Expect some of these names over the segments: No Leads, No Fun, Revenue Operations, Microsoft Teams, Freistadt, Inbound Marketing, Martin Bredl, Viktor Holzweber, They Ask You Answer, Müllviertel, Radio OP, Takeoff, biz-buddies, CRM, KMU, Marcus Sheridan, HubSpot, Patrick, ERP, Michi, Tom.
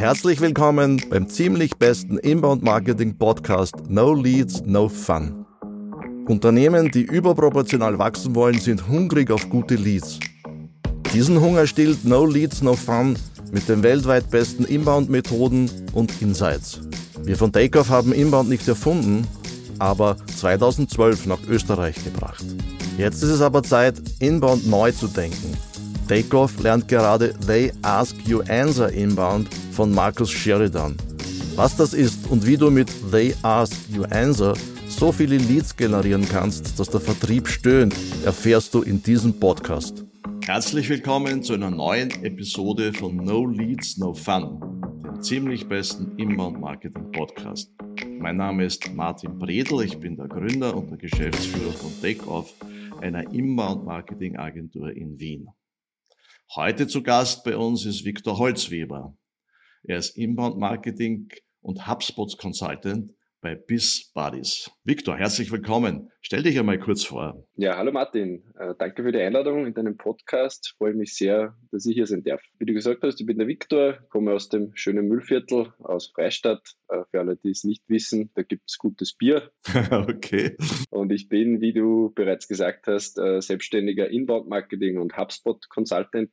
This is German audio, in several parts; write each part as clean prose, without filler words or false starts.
Herzlich willkommen beim ziemlich besten Inbound-Marketing-Podcast No Leads, No Fun. Unternehmen, die überproportional wachsen wollen, sind hungrig auf gute Leads. Diesen Hunger stillt No Leads, No Fun mit den weltweit besten Inbound-Methoden und Insights. Wir von Takeoff haben Inbound nicht erfunden, aber 2012 nach Österreich gebracht. Jetzt ist es aber Zeit, Inbound neu zu denken. Takeoff lernt gerade They Ask You Answer Inbound von Marcus Sheridan. Was das ist und wie du mit They Ask You Answer so viele Leads generieren kannst, dass der Vertrieb stöhnt, erfährst du in diesem Podcast. Herzlich willkommen zu einer neuen Episode von No Leads, No Fun, dem ziemlich besten Inbound-Marketing-Podcast. Mein Name ist Martin Bredl, ich bin der Gründer und der Geschäftsführer von Takeoff, einer Inbound-Marketing-Agentur in Wien. Heute zu Gast bei uns ist Viktor Holzweber. Er ist Inbound-Marketing und HubSpot-Consultant bei biz-buddies. Viktor, herzlich willkommen. Stell dich einmal kurz vor. Ja, hallo Martin. Danke für die Einladung in deinem Podcast. Freue mich sehr, dass ich hier sein darf. Wie du gesagt hast, ich bin der Viktor, komme aus dem schönen Müllviertel, aus Freistadt. Für alle, die es nicht wissen, da gibt es gutes Bier. Okay. Und ich bin, wie du bereits gesagt hast, selbstständiger Inbound-Marketing- und HubSpot-Consultant.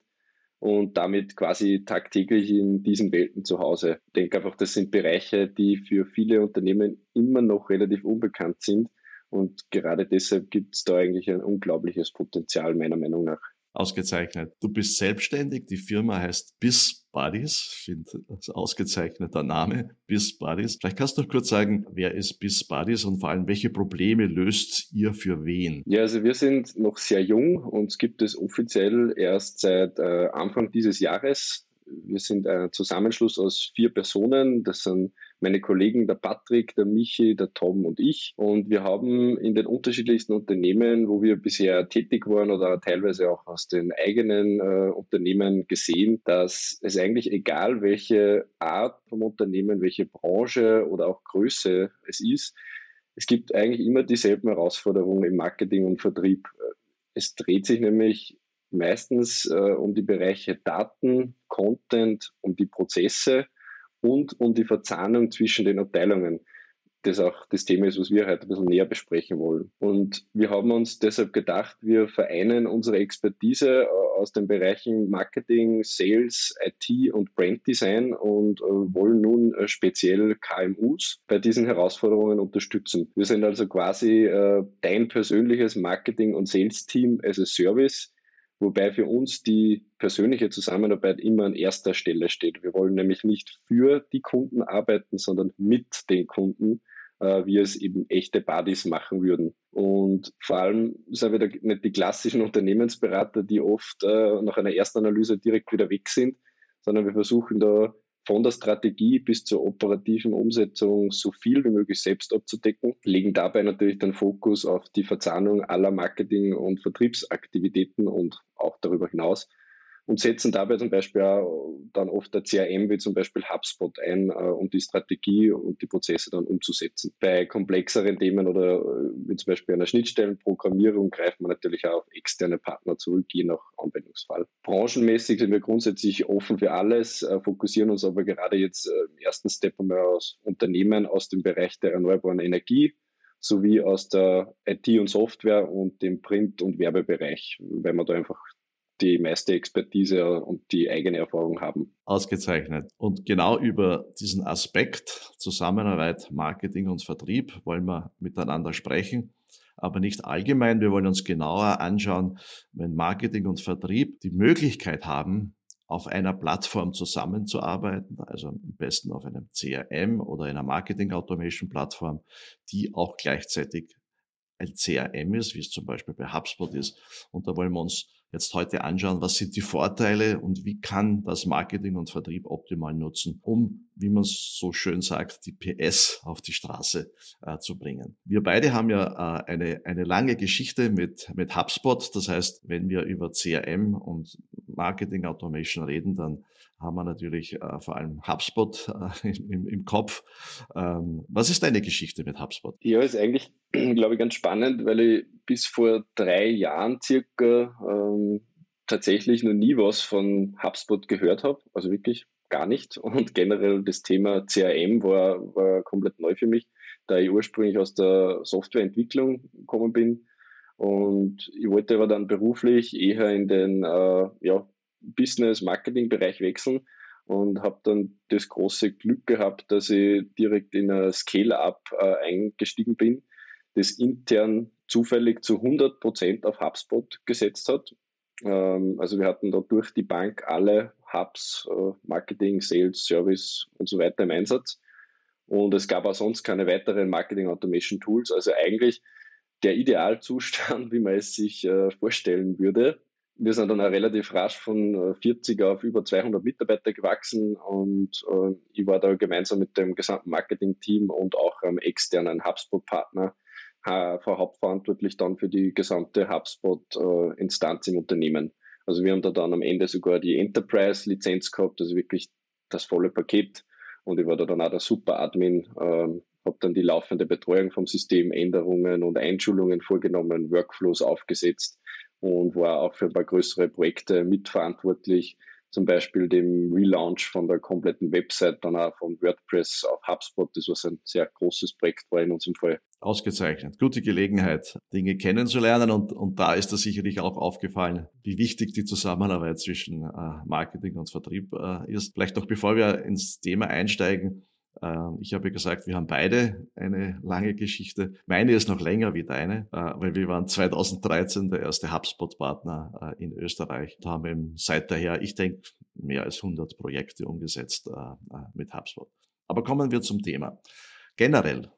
Und damit quasi tagtäglich in diesen Welten zu Hause. Ich denke einfach, das sind Bereiche, die für viele Unternehmen immer noch relativ unbekannt sind. Und gerade deshalb gibt es da eigentlich ein unglaubliches Potenzial, meiner Meinung nach. Ausgezeichnet. Du bist selbstständig, die Firma heißt biz-buddies. Ich finde das ein ausgezeichneter Name, biz-buddies. Vielleicht kannst du noch kurz sagen, wer ist biz-buddies und vor allem, welche Probleme löst ihr für wen? Ja, also wir sind noch sehr jung und es gibt es offiziell erst seit Anfang dieses Jahres. Wir sind ein Zusammenschluss aus 4 Personen. Das sind meine Kollegen, der Patrick, der Michi, der Tom und ich. Und wir haben in den unterschiedlichsten Unternehmen, wo wir bisher tätig waren oder teilweise auch aus den eigenen Unternehmen gesehen, dass es eigentlich egal, welche Art vom Unternehmen, welche Branche oder auch Größe es ist, es gibt eigentlich immer dieselben Herausforderungen im Marketing und Vertrieb. Es dreht sich nämlich meistens um die Bereiche Daten, Content, um die Prozesse und um die Verzahnung zwischen den Abteilungen, das auch das Thema ist, was wir heute ein bisschen näher besprechen wollen. Und wir haben uns deshalb gedacht, wir vereinen unsere Expertise aus den Bereichen Marketing, Sales, IT und Branddesign und wollen nun speziell KMUs bei diesen Herausforderungen unterstützen. Wir sind also quasi dein persönliches Marketing- und Sales-Team as a Service, wobei für uns die persönliche Zusammenarbeit immer an erster Stelle steht. Wir wollen nämlich nicht für die Kunden arbeiten, sondern mit den Kunden, wie es eben echte Buddies machen würden. Und vor allem sind wir da nicht die klassischen Unternehmensberater, die oft nach einer Erstanalyse direkt wieder weg sind, sondern wir versuchen da von der Strategie bis zur operativen Umsetzung so viel wie möglich selbst abzudecken, legen dabei natürlich den Fokus auf die Verzahnung aller Marketing- und Vertriebsaktivitäten und auch darüber hinaus und setzen dabei zum Beispiel auch dann oft der CRM wie zum Beispiel HubSpot ein, um die Strategie und die Prozesse dann umzusetzen. Bei komplexeren Themen oder wie zum Beispiel einer Schnittstellenprogrammierung greift man natürlich auch auf externe Partner zurück, je nach Anwendungsfall. Branchenmäßig sind wir grundsätzlich offen für alles, fokussieren uns aber gerade jetzt im ersten Step einmal aus Unternehmen aus dem Bereich der erneuerbaren Energie sowie aus der IT und Software und dem Print- und Werbebereich, weil man da einfach die meiste Expertise und die eigene Erfahrung haben. Ausgezeichnet. Und genau über diesen Aspekt Zusammenarbeit, Marketing und Vertrieb wollen wir miteinander sprechen, aber nicht allgemein. Wir wollen uns genauer anschauen, wenn Marketing und Vertrieb die Möglichkeit haben, auf einer Plattform zusammenzuarbeiten, also am besten auf einem CRM oder einer Marketing-Automation-Plattform, die auch gleichzeitig ein CRM ist, wie es zum Beispiel bei HubSpot ist. Und da wollen wir uns jetzt heute anschauen, was sind die Vorteile und wie kann das Marketing und Vertrieb optimal nutzen, um, wie man es so schön sagt, die PS auf die Straße zu bringen. Wir beide haben ja eine lange Geschichte mit HubSpot. Das heißt, wenn wir über CRM und Marketing Automation reden, dann haben wir natürlich vor allem HubSpot im Kopf. Was ist deine Geschichte mit HubSpot? Ja, ist eigentlich, glaube ich, ganz spannend, weil ich bis vor 3 Jahren circa tatsächlich noch nie was von HubSpot gehört habe, also wirklich gar nicht. Und generell das Thema CRM war komplett neu für mich, da ich ursprünglich aus der Softwareentwicklung gekommen bin. Und ich wollte aber dann beruflich eher in den Business-Marketing-Bereich wechseln und habe dann das große Glück gehabt, dass ich direkt in ein Scale-Up eingestiegen bin, das intern zufällig zu 100% auf HubSpot gesetzt hat. Also wir hatten da durch die Bank alle Hubs, Marketing, Sales, Service und so weiter im Einsatz. Und es gab auch sonst keine weiteren Marketing-Automation-Tools. Also eigentlich der Idealzustand, wie man es sich vorstellen würde. Wir sind dann auch relativ rasch von 40 auf über 200 Mitarbeiter gewachsen und ich war da gemeinsam mit dem gesamten Marketing-Team und auch einem externen HubSpot-Partner hauptverantwortlich dann für die gesamte HubSpot-Instanz im Unternehmen. Also wir haben da dann am Ende sogar die Enterprise-Lizenz gehabt, also wirklich das volle Paket, und ich war da dann auch der Super-Admin, habe dann die laufende Betreuung vom System, Änderungen und Einschulungen vorgenommen, Workflows aufgesetzt und war auch für ein paar größere Projekte mitverantwortlich, zum Beispiel dem Relaunch von der kompletten Website, dann auch von WordPress auf HubSpot, das was ein sehr großes Projekt war in unserem Fall. Ausgezeichnet, gute Gelegenheit, Dinge kennenzulernen, und da ist das sicherlich auch aufgefallen, wie wichtig die Zusammenarbeit zwischen Marketing und Vertrieb ist. Vielleicht noch bevor wir ins Thema einsteigen, ich habe gesagt, wir haben beide eine lange Geschichte. Meine ist noch länger wie deine, weil wir waren 2013 der erste HubSpot-Partner in Österreich und haben seit daher, ich denke, mehr als 100 Projekte umgesetzt mit HubSpot. Aber kommen wir zum Thema. Generell,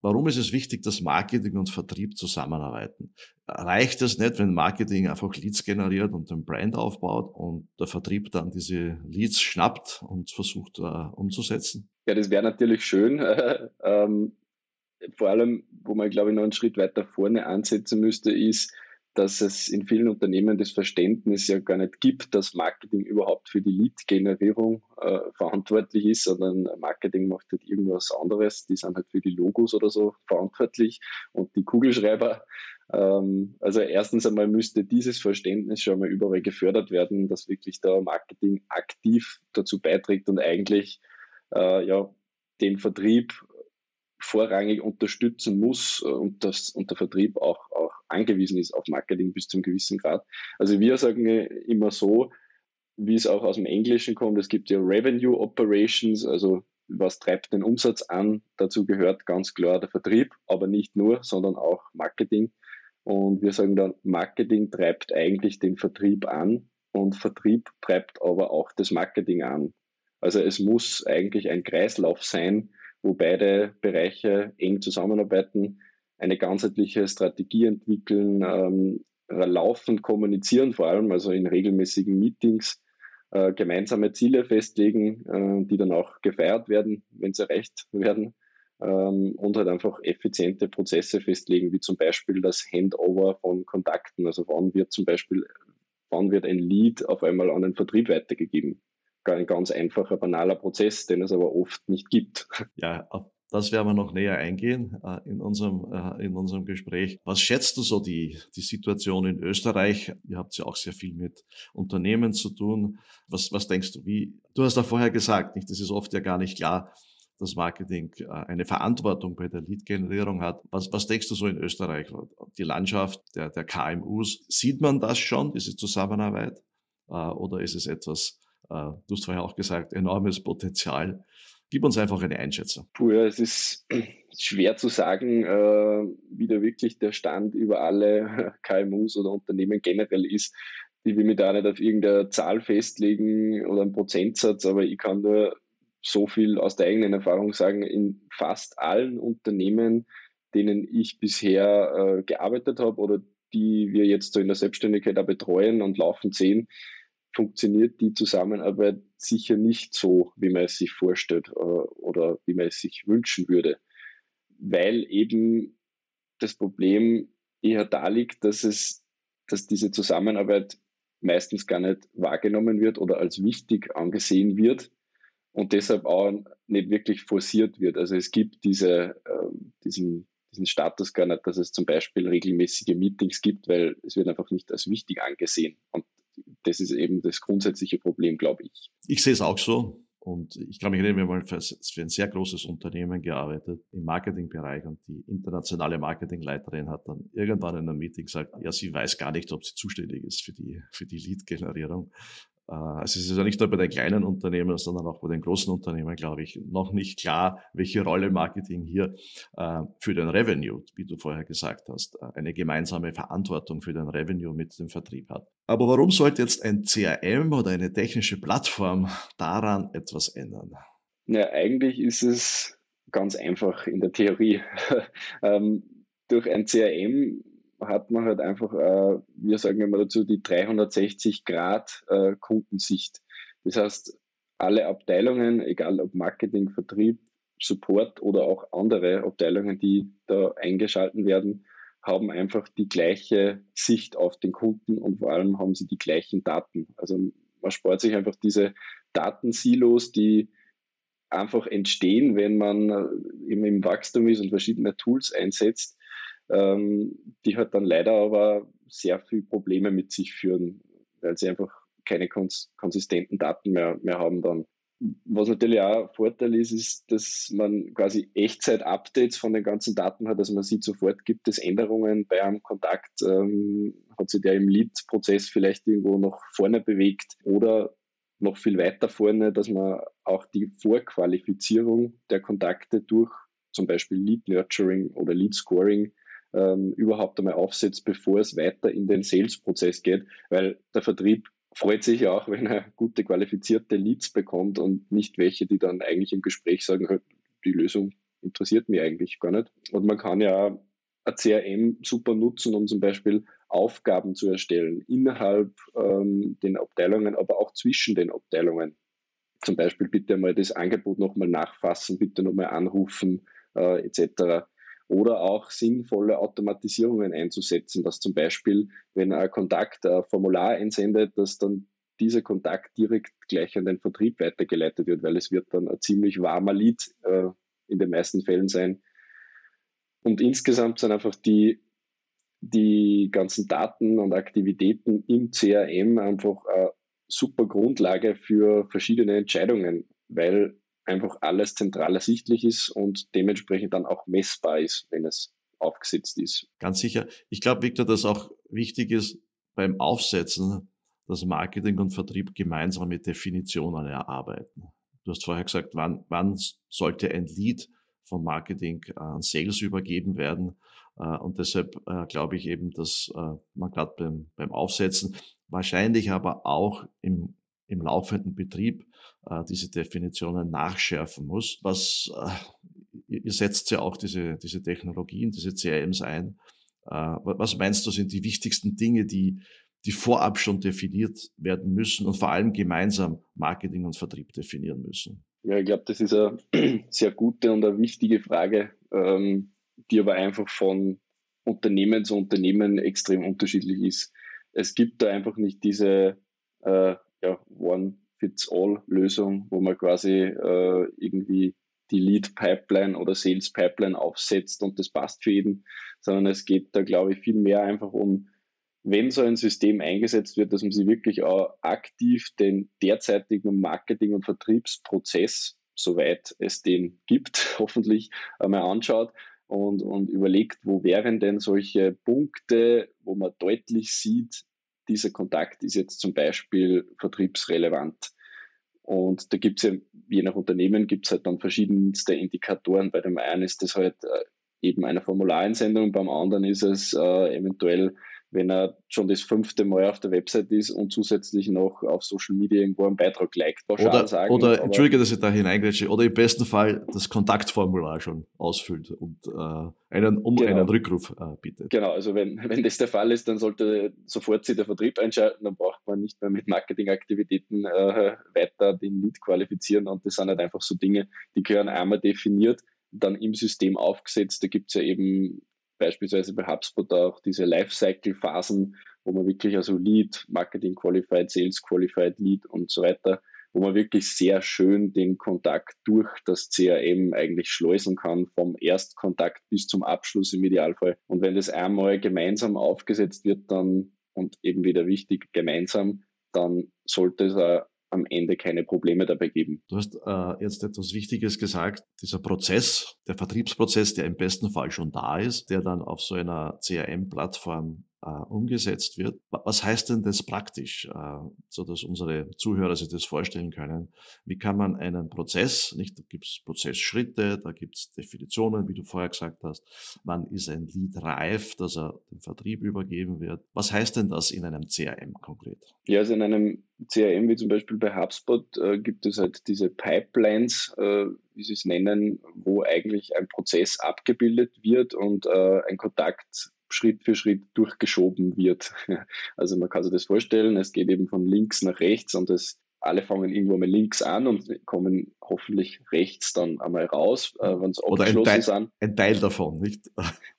warum ist es wichtig, dass Marketing und Vertrieb zusammenarbeiten? Reicht es nicht, wenn Marketing einfach Leads generiert und den Brand aufbaut und der Vertrieb dann diese Leads schnappt und versucht umzusetzen? Ja, das wäre natürlich schön. Vor allem, wo man, glaube ich, noch einen Schritt weiter vorne ansetzen müsste, ist, dass es in vielen Unternehmen das Verständnis ja gar nicht gibt, dass Marketing überhaupt für die Lead-Generierung verantwortlich ist, sondern Marketing macht halt irgendwas anderes. Die sind halt für die Logos oder so verantwortlich und die Kugelschreiber. Also erstens einmal müsste dieses Verständnis schon mal überall gefördert werden, dass wirklich da Marketing aktiv dazu beiträgt und eigentlich den Vertrieb vorrangig unterstützen muss und dass der Vertrieb auch angewiesen ist auf Marketing bis zum gewissen Grad. Also wir sagen immer so, wie es auch aus dem Englischen kommt, es gibt ja Revenue Operations, also was treibt den Umsatz an, dazu gehört ganz klar der Vertrieb, aber nicht nur, sondern auch Marketing. Und wir sagen dann, Marketing treibt eigentlich den Vertrieb an und Vertrieb treibt aber auch das Marketing an. Also es muss eigentlich ein Kreislauf sein, wo beide Bereiche eng zusammenarbeiten, eine ganzheitliche Strategie entwickeln, laufend kommunizieren vor allem, also in regelmäßigen Meetings, gemeinsame Ziele festlegen, die dann auch gefeiert werden, wenn sie erreicht werden, und halt einfach effiziente Prozesse festlegen, wie zum Beispiel das Handover von Kontakten, also wann wird ein Lead auf einmal an den Vertrieb weitergegeben. Ein ganz einfacher, banaler Prozess, den es aber oft nicht gibt. Ja, auf das werden wir noch näher eingehen in unserem Gespräch. Was schätzt du so die Situation in Österreich? Ihr habt ja auch sehr viel mit Unternehmen zu tun. Was denkst du? Du hast ja vorher gesagt, nicht? Das ist oft ja gar nicht klar, dass Marketing eine Verantwortung bei der Lead-Generierung hat. Was denkst du so in Österreich? Die Landschaft der KMUs, sieht man das schon, diese Zusammenarbeit? Oder ist es etwas... Du hast vorher auch gesagt, enormes Potenzial. Gib uns einfach eine Einschätzung. Es ist schwer zu sagen, wie da wirklich der Stand über alle KMUs oder Unternehmen generell ist. Ich will mich da nicht auf irgendeine Zahl festlegen oder einen Prozentsatz, aber ich kann nur so viel aus der eigenen Erfahrung sagen, in fast allen Unternehmen, denen ich bisher gearbeitet habe oder die wir jetzt so in der Selbstständigkeit auch betreuen und laufend sehen, funktioniert die Zusammenarbeit sicher nicht so, wie man es sich vorstellt oder wie man es sich wünschen würde, weil eben das Problem eher da liegt, dass diese Zusammenarbeit meistens gar nicht wahrgenommen wird oder als wichtig angesehen wird und deshalb auch nicht wirklich forciert wird. Also es gibt diesen Status gar nicht, dass es zum Beispiel regelmäßige Meetings gibt, weil es wird einfach nicht als wichtig angesehen und das ist eben das grundsätzliche Problem, glaube ich. Ich sehe es auch so. Und ich kann mich erinnern, wir haben mal für ein sehr großes Unternehmen gearbeitet im Marketingbereich, und die internationale Marketingleiterin hat dann irgendwann in einem Meeting gesagt, ja, sie weiß gar nicht, ob sie zuständig ist für die Lead-Generierung. Also es ist ja nicht nur bei den kleinen Unternehmen, sondern auch bei den großen Unternehmen, glaube ich, noch nicht klar, welche Rolle Marketing hier für den Revenue, wie du vorher gesagt hast, eine gemeinsame Verantwortung für den Revenue mit dem Vertrieb hat. Aber warum sollte jetzt ein CRM oder eine technische Plattform daran etwas ändern? Ja, eigentlich ist es ganz einfach in der Theorie. Durch ein CRM hat man halt einfach, wir sagen immer dazu, die 360° Kundensicht. Das heißt, alle Abteilungen, egal ob Marketing, Vertrieb, Support oder auch andere Abteilungen, die da eingeschalten werden, haben einfach die gleiche Sicht auf den Kunden und vor allem haben sie die gleichen Daten. Also man spart sich einfach diese Datensilos, die einfach entstehen, wenn man eben im Wachstum ist und verschiedene Tools einsetzt, die halt dann leider aber sehr viele Probleme mit sich führen, weil sie einfach keine konsistenten Daten mehr haben dann. Was natürlich auch ein Vorteil ist, ist, dass man quasi Echtzeit-Updates von den ganzen Daten hat, dass man sieht, sofort gibt es Änderungen bei einem Kontakt, hat sich der im Lead-Prozess vielleicht irgendwo noch vorne bewegt oder noch viel weiter vorne, dass man auch die Vorqualifizierung der Kontakte durch zum Beispiel Lead-Nurturing oder Lead-Scoring überhaupt einmal aufsetzt, bevor es weiter in den Sales-Prozess geht, weil der Vertrieb freut sich ja auch, wenn er gute, qualifizierte Leads bekommt und nicht welche, die dann eigentlich im Gespräch sagen, die Lösung interessiert mich eigentlich gar nicht. Und man kann ja ein CRM super nutzen, um zum Beispiel Aufgaben zu erstellen, innerhalb den Abteilungen, aber auch zwischen den Abteilungen. Zum Beispiel bitte mal das Angebot nochmal nachfassen, bitte nochmal anrufen, etc., oder auch sinnvolle Automatisierungen einzusetzen, dass zum Beispiel, wenn ein Kontakt ein Formular einsendet, dass dann dieser Kontakt direkt gleich an den Vertrieb weitergeleitet wird, weil es wird dann ein ziemlich warmer Lead in den meisten Fällen sein. Und insgesamt sind einfach die ganzen Daten und Aktivitäten im CRM einfach eine super Grundlage für verschiedene Entscheidungen, weil einfach alles zentral ersichtlich ist und dementsprechend dann auch messbar ist, wenn es aufgesetzt ist. Ganz sicher. Ich glaube, Viktor, dass auch wichtig ist beim Aufsetzen, dass Marketing und Vertrieb gemeinsame Definitionen erarbeiten. Du hast vorher gesagt, wann sollte ein Lead vom Marketing an Sales übergeben werden? Und deshalb glaube ich eben, dass man gerade beim Aufsetzen, wahrscheinlich aber auch im laufenden Betrieb diese Definitionen nachschärfen muss. Ihr setzt ja auch diese Technologien, diese CRMs ein. Was meinst du, sind die wichtigsten Dinge, die vorab schon definiert werden müssen und vor allem gemeinsam Marketing und Vertrieb definieren müssen? Ja, ich glaube, das ist eine sehr gute und eine wichtige Frage, die aber einfach von Unternehmen zu Unternehmen extrem unterschiedlich ist. Es gibt da einfach nicht diese One-Fits-All-Lösung, wo man quasi irgendwie die Lead-Pipeline oder Sales-Pipeline aufsetzt und das passt für jeden, sondern es geht da, glaube ich, viel mehr einfach um, wenn so ein System eingesetzt wird, dass man sich wirklich auch aktiv den derzeitigen Marketing- und Vertriebsprozess, soweit es den gibt, hoffentlich einmal anschaut und überlegt, wo wären denn solche Punkte, wo man deutlich sieht, dieser Kontakt ist jetzt zum Beispiel vertriebsrelevant. Und da gibt es ja, je nach Unternehmen, gibt es halt dann verschiedenste Indikatoren. Bei dem einen ist das halt eben eine Formulareinsendung, beim anderen ist es eventuell, wenn er schon das 5. Mal auf der Website ist und zusätzlich noch auf Social Media irgendwo einen Beitrag liked. Oder entschuldige, dass ich da hineingrätsche, oder im besten Fall das Kontaktformular schon ausfüllt und einen Rückruf bittet. Genau, also wenn das der Fall ist, dann sollte sofort sich der Vertrieb einschalten, dann braucht man nicht mehr mit Marketingaktivitäten weiter den Lead qualifizieren, und das sind halt einfach so Dinge, die gehören einmal definiert, dann im System aufgesetzt. Da gibt es ja eben beispielsweise bei HubSpot auch diese Lifecycle-Phasen, wo man wirklich also Lead, Marketing-Qualified, Sales-Qualified, Lead und so weiter, wo man wirklich sehr schön den Kontakt durch das CRM eigentlich schleusen kann, vom Erstkontakt bis zum Abschluss im Idealfall. Und wenn das einmal gemeinsam aufgesetzt wird, dann, und eben wieder wichtig, gemeinsam, dann sollte es am Ende keine Probleme dabei geben. Du hast jetzt etwas Wichtiges gesagt, dieser Prozess, der Vertriebsprozess, der im besten Fall schon da ist, der dann auf so einer CRM-Plattform umgesetzt wird. Was heißt denn das praktisch, sodass unsere Zuhörer sich das vorstellen können? Wie kann man einen Prozess, nicht, da gibt es Prozessschritte, da gibt es Definitionen, wie du vorher gesagt hast, wann ist ein Lead reif, dass er dem Vertrieb übergeben wird. Was heißt denn das in einem CRM konkret? Ja, also in einem CRM wie zum Beispiel bei HubSpot gibt es halt diese Pipelines, wie sie es nennen, wo eigentlich ein Prozess abgebildet wird und ein Kontakt Schritt für Schritt durchgeschoben wird. Also man kann sich das vorstellen, es geht eben von links nach rechts und alle fangen irgendwo mal links an und kommen hoffentlich rechts dann einmal raus, wenn es abgeschlossen ist. Oder ein Teil davon, nicht?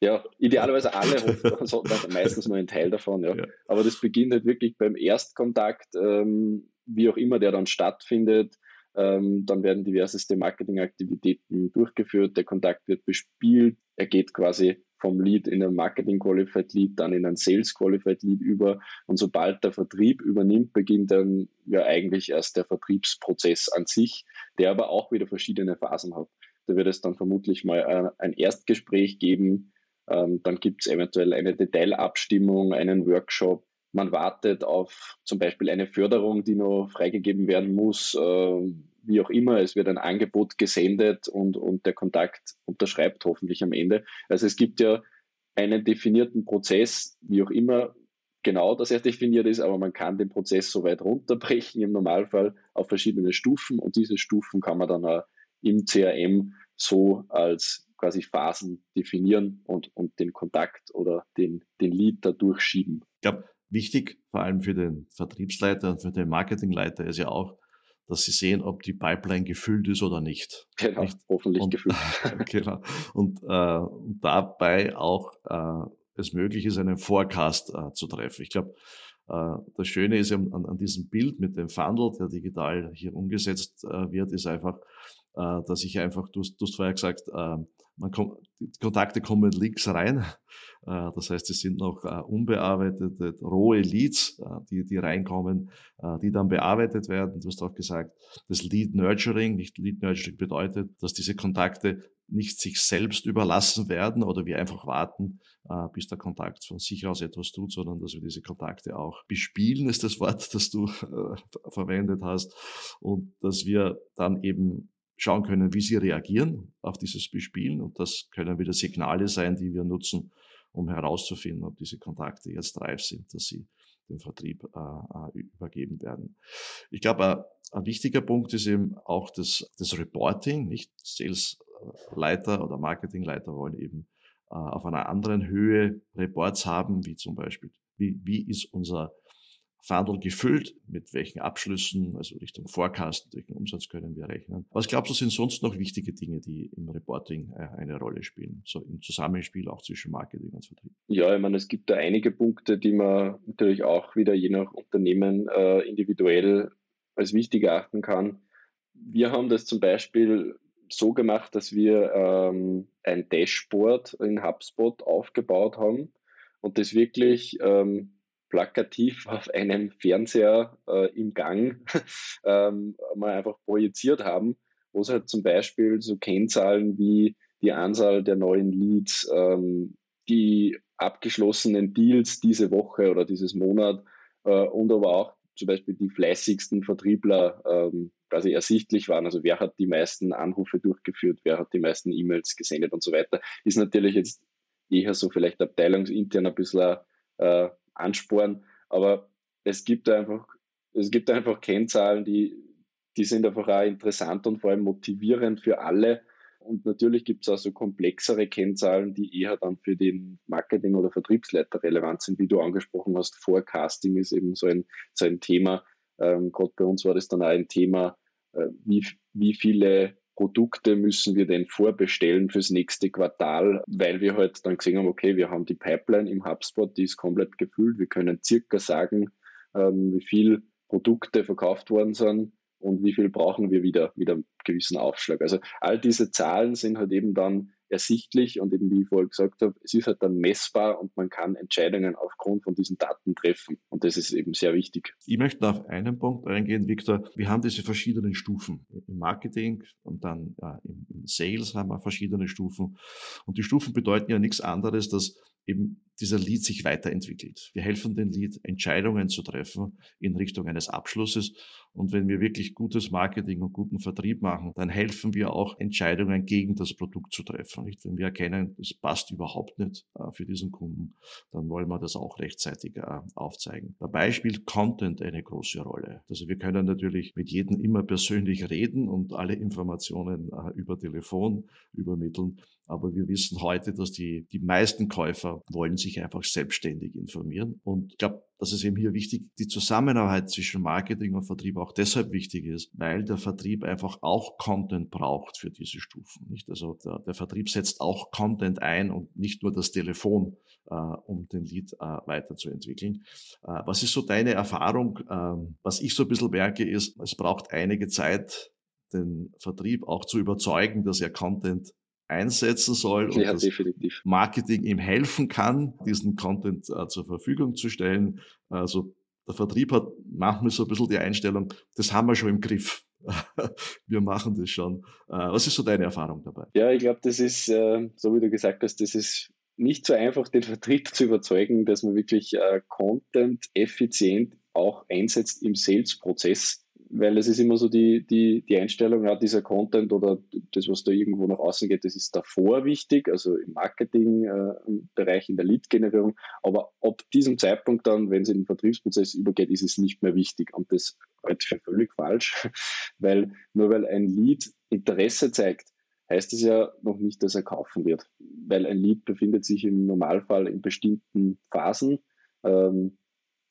Ja, idealerweise alle, also meistens nur ein Teil davon. Ja. Ja. Aber das beginnt halt wirklich beim Erstkontakt, wie auch immer der dann stattfindet. Dann werden diverseste Marketingaktivitäten durchgeführt, der Kontakt wird bespielt, er geht quasi vom Lead in ein Marketing-Qualified Lead, dann in ein Sales-Qualified Lead über. Und sobald der Vertrieb übernimmt, beginnt dann ja eigentlich erst der Vertriebsprozess an sich, der aber auch wieder verschiedene Phasen hat. Da wird es dann vermutlich mal ein Erstgespräch geben, dann gibt es eventuell eine Detailabstimmung, einen Workshop. Man wartet auf zum Beispiel eine Förderung, die noch freigegeben werden muss, wie auch immer. Es wird ein Angebot gesendet und der Kontakt unterschreibt hoffentlich am Ende. Also es gibt ja einen definierten Prozess, wie auch immer genau, dass er definiert ist, aber man kann den Prozess so weit runterbrechen im Normalfall auf verschiedene Stufen und diese Stufen kann man dann auch im CRM so als quasi Phasen definieren und den Kontakt oder den Lead da durchschieben. Ja. Wichtig, vor allem für den Vertriebsleiter und für den Marketingleiter, ist ja auch, dass sie sehen, ob die Pipeline gefüllt ist oder nicht. Genau, nicht? Hoffentlich und, gefüllt. Genau. Und dabei auch es möglich ist, einen Forecast zu treffen. Ich glaube, das Schöne ist an diesem Bild mit dem Funnel, der digital hier umgesetzt wird, ist einfach, dass ich einfach, du hast vorher gesagt, die Kontakte kommen links rein. Das heißt, es sind noch unbearbeitete, rohe Leads, die reinkommen, die dann bearbeitet werden. Du hast auch gesagt, das Lead-Nurturing, bedeutet, dass diese Kontakte nicht sich selbst überlassen werden oder wir einfach warten, bis der Kontakt von sich aus etwas tut, sondern dass wir diese Kontakte auch bespielen, ist das Wort, das du verwendet hast. Und dass wir dann eben schauen können, wie sie reagieren auf dieses Bespielen. Und das können wieder Signale sein, die wir nutzen, um herauszufinden, ob diese Kontakte jetzt reif sind, dass sie dem Vertrieb übergeben werden. Ich glaube, ein wichtiger Punkt ist eben auch das Reporting. Nicht Salesleiter oder Marketingleiter wollen eben auf einer anderen Höhe Reports haben, wie zum Beispiel, wie ist unser Funnel gefüllt, mit welchen Abschlüssen, also Richtung Forecast, welchen Umsatz können wir rechnen. Was glaubst du, sind sonst noch wichtige Dinge, die im Reporting eine Rolle spielen, so im Zusammenspiel auch zwischen Marketing und Vertrieb? Ja, ich meine, es gibt da einige Punkte, die man natürlich auch wieder je nach Unternehmen individuell als wichtig erachten kann. Wir haben das zum Beispiel so gemacht, dass wir ein Dashboard in HubSpot aufgebaut haben und das wirklich plakativ auf einem Fernseher im Gang mal einfach projiziert haben, wo es halt zum Beispiel so Kennzahlen wie die Anzahl der neuen Leads, die abgeschlossenen Deals diese Woche oder dieses Monat und aber auch zum Beispiel die fleißigsten Vertriebler quasi ersichtlich waren. Also wer hat die meisten Anrufe durchgeführt, wer hat die meisten E-Mails gesendet und so weiter. Ist natürlich jetzt eher so vielleicht abteilungsintern ein bisschen Ansporn, aber es gibt einfach Kennzahlen, die sind einfach auch interessant und vor allem motivierend für alle und natürlich gibt es auch so komplexere Kennzahlen, die eher dann für den Marketing- oder Vertriebsleiter relevant sind, wie du angesprochen hast. Forecasting ist eben so ein Thema, gerade bei uns war das dann auch ein Thema, wie viele Produkte müssen wir denn vorbestellen fürs nächste Quartal, weil wir halt dann gesehen haben, okay, wir haben die Pipeline im HubSpot, die ist komplett gefüllt. Wir können circa sagen, wie viele Produkte verkauft worden sind und wie viel brauchen wir wieder mit einem gewissen Aufschlag. Also all diese Zahlen sind halt eben dann ersichtlich und eben, wie ich vorher gesagt habe, es ist halt dann messbar und man kann Entscheidungen aufgrund von diesen Daten treffen und das ist eben sehr wichtig. Ich möchte auf einen Punkt eingehen, Viktor. Wir haben diese verschiedenen Stufen im Marketing und dann im Sales haben wir verschiedene Stufen und die Stufen bedeuten ja nichts anderes, dass eben dieser Lead sich weiterentwickelt. Wir helfen den Lead, Entscheidungen zu treffen in Richtung eines Abschlusses. Und wenn wir wirklich gutes Marketing und guten Vertrieb machen, dann helfen wir auch, Entscheidungen gegen das Produkt zu treffen. Wenn wir erkennen, das passt überhaupt nicht für diesen Kunden, dann wollen wir das auch rechtzeitig aufzeigen. Dabei spielt Content eine große Rolle. Also wir können natürlich mit jedem immer persönlich reden und alle Informationen über Telefon übermitteln. Aber wir wissen heute, dass die meisten Käufer wollen sich einfach selbstständig informieren. Und ich glaube, das ist eben hier wichtig, die Zusammenarbeit zwischen Marketing und Vertrieb auch deshalb wichtig ist, weil der Vertrieb einfach auch Content braucht für diese Stufen. Nicht? Also der Vertrieb setzt auch Content ein und nicht nur das Telefon, um den Lead weiterzuentwickeln. Was ist so deine Erfahrung? Was ich so ein bisschen merke, ist, es braucht einige Zeit, den Vertrieb auch zu überzeugen, dass er Content einsetzen soll und das Marketing ihm helfen kann, diesen Content zur Verfügung zu stellen. Also der Vertrieb hat manchmal so ein bisschen die Einstellung, das haben wir schon im Griff. Wir machen das schon. Was ist so deine Erfahrung dabei? Ja, ich glaube, das ist, so wie du gesagt hast, das ist nicht so einfach, den Vertrieb zu überzeugen, dass man wirklich Content effizient auch einsetzt im Sales-Prozess. Weil es ist immer so die Einstellung, ja, dieser Content oder das, was da irgendwo nach außen geht, das ist davor wichtig, also im Marketing-Bereich, in der Lead-Generierung. Aber ab diesem Zeitpunkt dann, wenn es in den Vertriebsprozess übergeht, ist es nicht mehr wichtig. Und das halte ich für völlig falsch, weil nur weil ein Lead Interesse zeigt, heißt es ja noch nicht, dass er kaufen wird. Weil ein Lead befindet sich im Normalfall in bestimmten Phasen.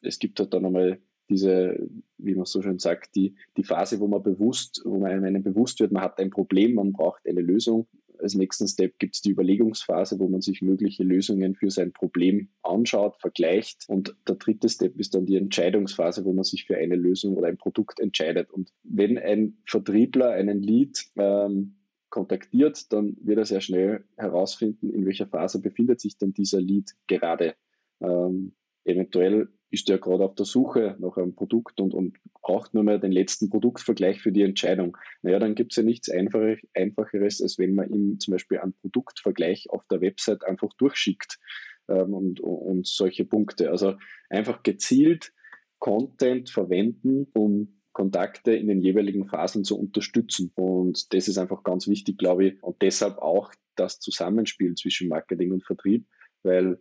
Es gibt halt dann einmal diese, wie man so schön sagt, die Phase, wo man einem bewusst wird, man hat ein Problem, man braucht eine Lösung. Als nächsten Step gibt es die Überlegungsphase, wo man sich mögliche Lösungen für sein Problem anschaut, vergleicht. Und der dritte Step ist dann die Entscheidungsphase, wo man sich für eine Lösung oder ein Produkt entscheidet. Und wenn ein Vertriebler einen Lead kontaktiert, dann wird er sehr schnell herausfinden, in welcher Phase befindet sich denn dieser Lead gerade. Eventuell ist er gerade auf der Suche nach einem Produkt und braucht nur mehr den letzten Produktvergleich für die Entscheidung. Naja, dann gibt es ja nichts Einfacheres, als wenn man ihm zum Beispiel einen Produktvergleich auf der Website einfach durchschickt und solche Punkte. Also einfach gezielt Content verwenden, um Kontakte in den jeweiligen Phasen zu unterstützen. Und das ist einfach ganz wichtig, glaube ich. Und deshalb auch das Zusammenspiel zwischen Marketing und Vertrieb, weil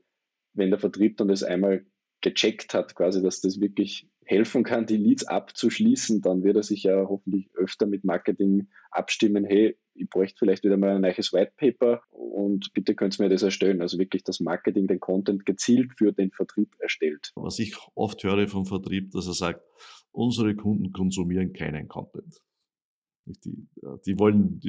wenn der Vertrieb dann das einmal gecheckt hat, quasi, dass das wirklich helfen kann, die Leads abzuschließen, dann wird er sich ja hoffentlich öfter mit Marketing abstimmen, hey, ich bräuchte vielleicht wieder mal ein neues White Paper und bitte könnt ihr mir das erstellen. Also wirklich, dass Marketing den Content gezielt für den Vertrieb erstellt. Was ich oft höre vom Vertrieb, dass er sagt, unsere Kunden konsumieren keinen Content. Die wollen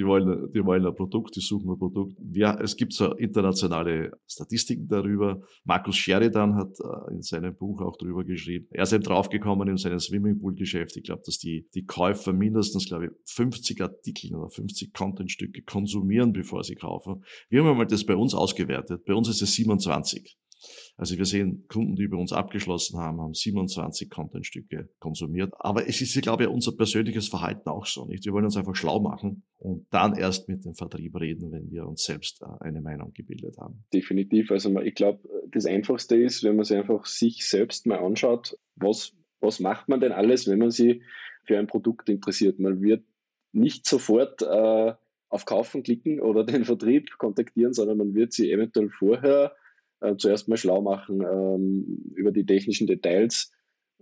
ein Produkt, die suchen ein Produkt. Es gibt so internationale Statistiken darüber. Marcus Sheridan hat in seinem Buch auch drüber geschrieben. Er ist eben draufgekommen in seinem Swimmingpool-Geschäft. Ich glaube, dass die Käufer mindestens, glaube ich, 50 Artikel oder 50 Contentstücke konsumieren, bevor sie kaufen. Wir haben einmal das bei uns ausgewertet. Bei uns ist es 27. Also wir sehen, Kunden, die bei uns abgeschlossen haben, haben 27 Contentstücke konsumiert. Aber es ist, glaube ich, unser persönliches Verhalten auch so, nicht? Wir wollen uns einfach schlau machen und dann erst mit dem Vertrieb reden, wenn wir uns selbst eine Meinung gebildet haben. Definitiv. Also ich glaube, das Einfachste ist, wenn man sich einfach sich selbst mal anschaut, was macht man denn alles, wenn man sich für ein Produkt interessiert. Man wird nicht sofort auf Kaufen klicken oder den Vertrieb kontaktieren, sondern man wird sich eventuell vorher zuerst mal schlau machen über die technischen Details,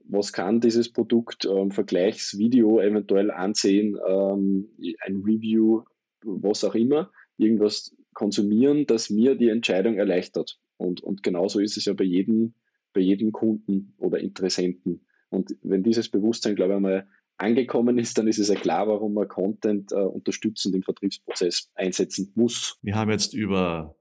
was kann dieses Produkt, Vergleichsvideo eventuell ansehen, ein Review, was auch immer, irgendwas konsumieren, das mir die Entscheidung erleichtert. Und genauso ist es ja bei jedem Kunden oder Interessenten. Und wenn dieses Bewusstsein, glaube ich, einmal angekommen ist, dann ist es ja klar, warum man Content unterstützend im Vertriebsprozess einsetzen muss. Wir haben jetzt über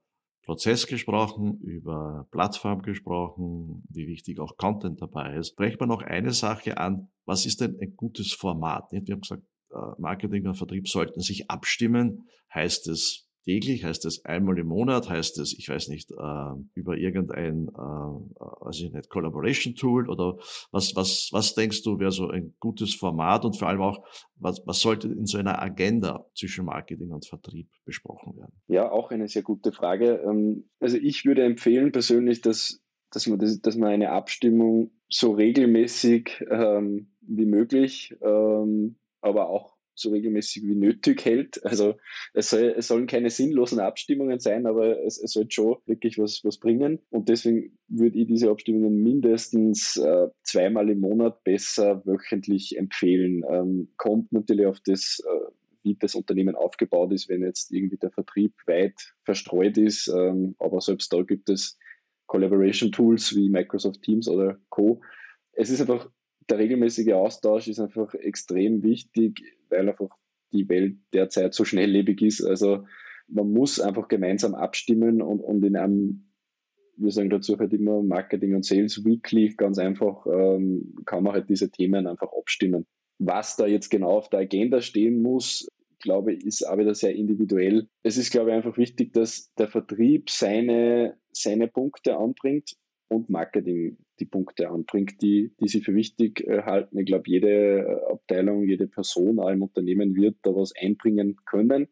Prozess gesprochen, über Plattform gesprochen, wie wichtig auch Content dabei ist. Sprechen wir noch eine Sache an, was ist denn ein gutes Format? Wir haben gesagt, Marketing und Vertrieb sollten sich abstimmen. Heißt es täglich, heißt das einmal im Monat, heißt das, ich weiß nicht, über irgendein, weiß ich nicht, Collaboration-Tool oder was denkst du, wäre so ein gutes Format und vor allem auch, was sollte in so einer Agenda zwischen Marketing und Vertrieb besprochen werden? Ja, auch eine sehr gute Frage. Also ich würde empfehlen persönlich, dass man eine Abstimmung so regelmäßig wie möglich, aber auch so regelmäßig wie nötig hält. Also es sollen keine sinnlosen Abstimmungen sein, aber es soll schon wirklich was bringen. Und deswegen würde ich diese Abstimmungen mindestens zweimal im Monat, besser wöchentlich empfehlen. Kommt natürlich auf das, wie das Unternehmen aufgebaut ist, wenn jetzt irgendwie der Vertrieb weit verstreut ist. Aber selbst da gibt es Collaboration-Tools wie Microsoft Teams oder Co. Es ist einfach, der regelmäßige Austausch ist einfach extrem wichtig, weil einfach die Welt derzeit so schnelllebig ist. Also man muss einfach gemeinsam abstimmen und in einem, wir sagen dazu halt immer Marketing und Sales Weekly, ganz einfach kann man halt diese Themen einfach abstimmen. Was da jetzt genau auf der Agenda stehen muss, glaube ich, ist auch wieder sehr individuell. Es ist, glaube ich, einfach wichtig, dass der Vertrieb seine Punkte anbringt und Marketing die Punkte anbringt, die sie für wichtig halten. Ich glaube, jede Abteilung, jede Person auch im Unternehmen wird da was einbringen können.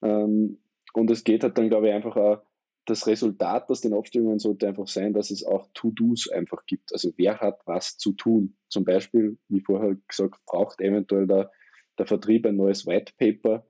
Und es geht halt dann, glaube ich, einfach auch, das Resultat aus den Abstimmungen sollte einfach sein, dass es auch To-Dos einfach gibt. Also wer hat was zu tun? Zum Beispiel, wie vorher gesagt, braucht eventuell der Vertrieb ein neues White Paper,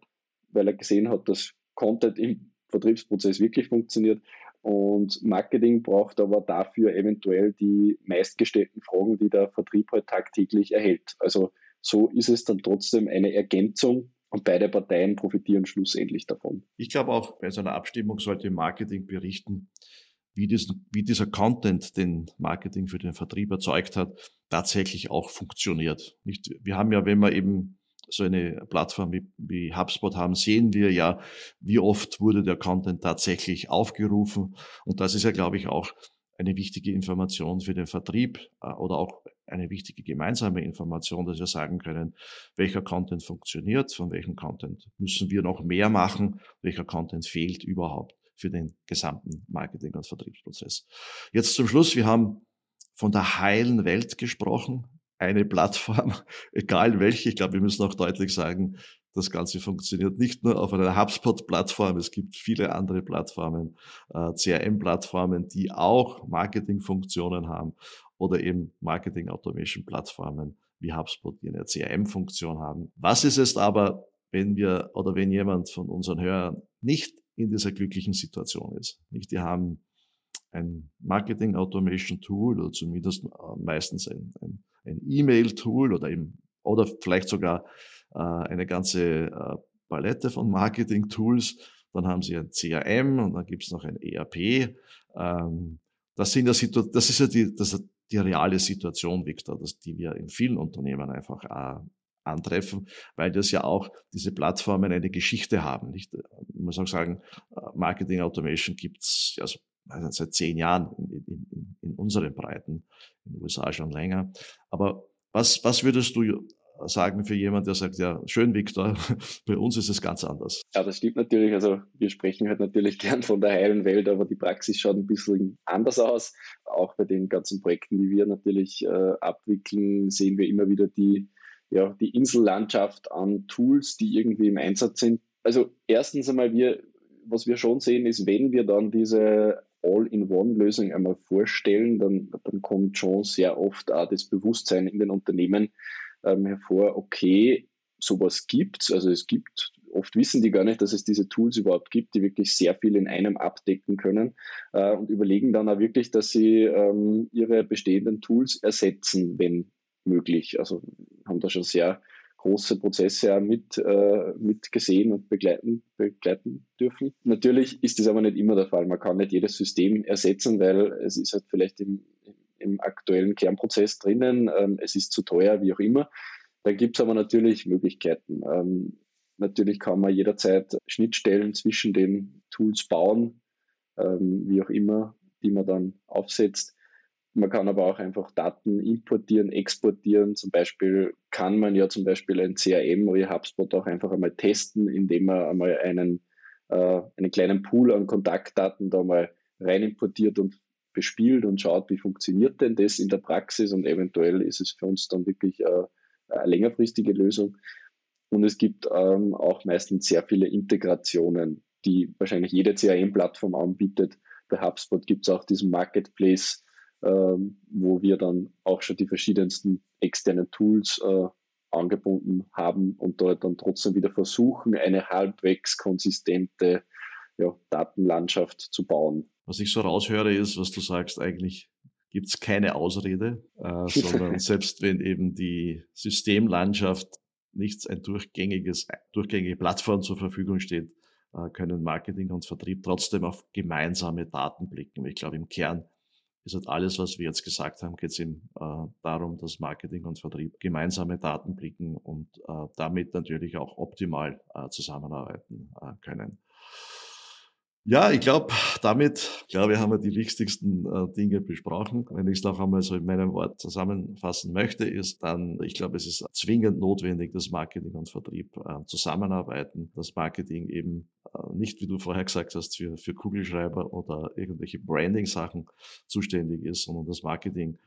weil er gesehen hat, dass Content im Vertriebsprozess wirklich funktioniert. Und Marketing braucht aber dafür eventuell die meistgestellten Fragen, die der Vertrieb halt tagtäglich erhält. Also so ist es dann trotzdem eine Ergänzung und beide Parteien profitieren schlussendlich davon. Ich glaube auch, bei so einer Abstimmung sollte Marketing berichten, wie dieser Content, den Marketing für den Vertrieb erzeugt hat, tatsächlich auch funktioniert. Wir haben ja, wenn man eben so eine Plattform wie HubSpot haben, sehen wir ja, wie oft wurde der Content tatsächlich aufgerufen. Und das ist ja, glaube ich, auch eine wichtige Information für den Vertrieb oder auch eine wichtige gemeinsame Information, dass wir sagen können, welcher Content funktioniert, von welchem Content müssen wir noch mehr machen, welcher Content fehlt überhaupt für den gesamten Marketing- und Vertriebsprozess. Jetzt zum Schluss, wir haben von der heilen Welt gesprochen, eine Plattform, egal welche, ich glaube, wir müssen auch deutlich sagen, das Ganze funktioniert nicht nur auf einer HubSpot-Plattform, es gibt viele andere Plattformen, CRM-Plattformen, die auch Marketing-Funktionen haben oder eben Marketing-Automation-Plattformen wie HubSpot, die eine CRM-Funktion haben. Was ist es aber, wenn jemand von unseren Hörern nicht in dieser glücklichen Situation ist? Nicht, die haben ein Marketing-Automation-Tool oder zumindest meistens ein E-Mail-Tool oder vielleicht sogar eine ganze Palette von Marketing-Tools. Dann haben sie ein CRM und dann gibt es noch ein ERP. Das ist die reale Situation, Viktor, die wir in vielen Unternehmen einfach antreffen, weil das ja auch diese Plattformen eine Geschichte haben. Man muss auch sagen, Marketing-Automation gibt es ja seit 10 Jahren in unseren Breiten, in den USA schon länger. Aber was würdest du sagen für jemanden, der sagt, ja, schön, Viktor, bei uns ist es ganz anders? Ja, das stimmt natürlich. Also wir sprechen halt natürlich gern von der heilen Welt, aber die Praxis schaut ein bisschen anders aus. Auch bei den ganzen Projekten, die wir natürlich abwickeln, sehen wir immer wieder die Insellandschaft an Tools, die irgendwie im Einsatz sind. Also erstens einmal, was wir schon sehen, ist, wenn wir dann diese All-in-One-Lösung einmal vorstellen, dann kommt schon sehr oft auch das Bewusstsein in den Unternehmen hervor, okay, sowas gibt's. Also es gibt, oft wissen die gar nicht, dass es diese Tools überhaupt gibt, die wirklich sehr viel in einem abdecken können und überlegen dann auch wirklich, dass sie ihre bestehenden Tools ersetzen, wenn möglich. Also haben da schon sehr große Prozesse auch mitgesehen und begleiten dürfen. Natürlich ist das aber nicht immer der Fall. Man kann nicht jedes System ersetzen, weil es ist halt vielleicht im aktuellen Kernprozess drinnen, es ist zu teuer, wie auch immer. Da gibt es aber natürlich Möglichkeiten. Natürlich kann man jederzeit Schnittstellen zwischen den Tools bauen, wie auch immer, die man dann aufsetzt. Man kann aber auch einfach Daten importieren, exportieren. Zum Beispiel kann man ja ein CRM oder HubSpot auch einfach einmal testen, indem man einmal einen einen kleinen Pool an Kontaktdaten da mal rein importiert und bespielt und schaut, wie funktioniert denn das in der Praxis, und eventuell ist es für uns dann wirklich eine längerfristige Lösung. Und es gibt auch meistens sehr viele Integrationen, die wahrscheinlich jede CRM-Plattform anbietet. Bei HubSpot gibt es auch diesen Marketplace, wo wir dann auch schon die verschiedensten externen Tools angebunden haben und dort dann trotzdem wieder versuchen, eine halbwegs konsistente Datenlandschaft zu bauen. Was ich so raushöre, ist, was du sagst, eigentlich gibt es keine Ausrede, sondern selbst wenn eben die Systemlandschaft nichts, ein durchgängige Plattform zur Verfügung steht, können Marketing und Vertrieb trotzdem auf gemeinsame Daten blicken. Ich glaube, im Kern ist halt alles, was wir jetzt gesagt haben, geht es eben darum, dass Marketing und Vertrieb gemeinsame Daten blicken und damit natürlich auch optimal zusammenarbeiten können. Ja, ich glaube, haben wir die wichtigsten Dinge besprochen. Wenn ich es noch einmal so in meinem Wort zusammenfassen möchte, ist dann, ich glaube, es ist zwingend notwendig, dass Marketing und Vertrieb zusammenarbeiten, dass Marketing eben nicht, wie du vorher gesagt hast, für Kugelschreiber oder irgendwelche Branding-Sachen zuständig ist, sondern dass Marketing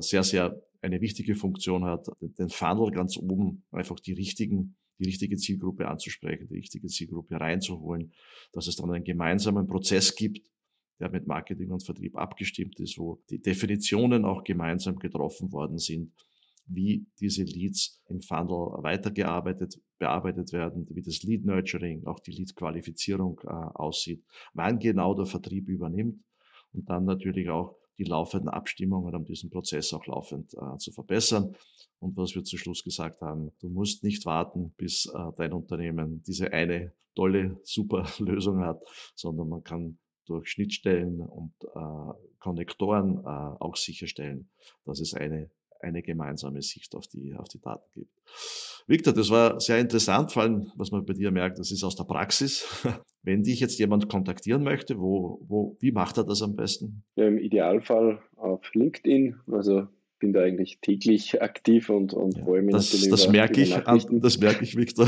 sehr, sehr eine wichtige Funktion hat, den Funnel ganz oben einfach die richtige Zielgruppe anzusprechen, die richtige Zielgruppe reinzuholen, dass es dann einen gemeinsamen Prozess gibt, der mit Marketing und Vertrieb abgestimmt ist, wo die Definitionen auch gemeinsam getroffen worden sind, wie diese Leads im Funnel bearbeitet werden, wie das Lead-Nurturing, auch die Lead-Qualifizierung aussieht, wann genau der Vertrieb übernimmt und dann natürlich auch die laufenden Abstimmungen, um diesen Prozess auch laufend zu verbessern. Und was wir zum Schluss gesagt haben, du musst nicht warten, bis dein Unternehmen diese eine tolle, super Lösung hat, sondern man kann durch Schnittstellen und Konnektoren auch sicherstellen, dass es eine gemeinsame Sicht auf die Daten gibt. Viktor, das war sehr interessant, vor allem, was man bei dir merkt, das ist aus der Praxis. Wenn dich jetzt jemand kontaktieren möchte, wie macht er das am besten? Ja, im Idealfall auf LinkedIn, also bin da eigentlich täglich aktiv und ja, freue mich natürlich das merke ich, Viktor.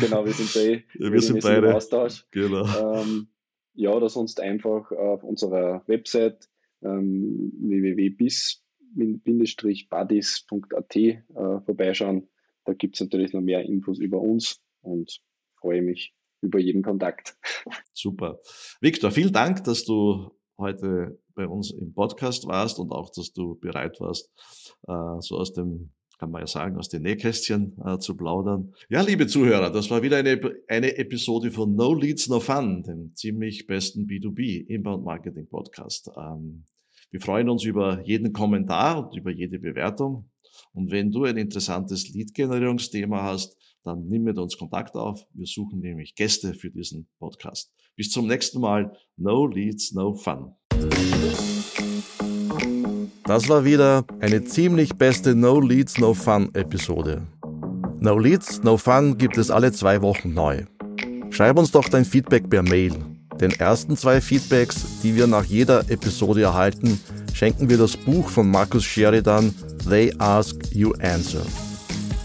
Genau, wir sind beide im Austausch. Genau. Oder sonst einfach auf unserer Website www.biz-buddies.at vorbeischauen. Da gibt es natürlich noch mehr Infos über uns und freue mich über jeden Kontakt. Super. Viktor, vielen Dank, dass du heute bei uns im Podcast warst und auch, dass du bereit warst, so aus dem, kann man ja sagen, aus den Nähkästchen zu plaudern. Ja, liebe Zuhörer, das war wieder eine Episode von No Leads, No Fun, dem ziemlich besten B2B Inbound Marketing Podcast. Wir freuen uns über jeden Kommentar und über jede Bewertung. Und wenn du ein interessantes Lead-Generierungsthema hast, dann nimm mit uns Kontakt auf. Wir suchen nämlich Gäste für diesen Podcast. Bis zum nächsten Mal. No Leads, No Fun. Das war wieder eine ziemlich beste No Leads, No Fun Episode. No Leads, No Fun gibt es alle 2 Wochen neu. Schreib uns doch dein Feedback per Mail. Den ersten 2 Feedbacks, die wir nach jeder Episode erhalten, schenken wir das Buch von Marcus Sheridan, They Ask You Answer.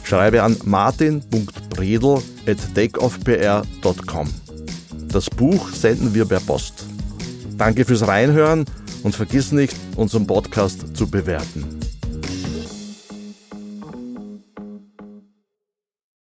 Schreibe an martin.bredl@takeoffpr.com. Das Buch senden wir per Post. Danke fürs Reinhören und vergiss nicht, unseren Podcast zu bewerten.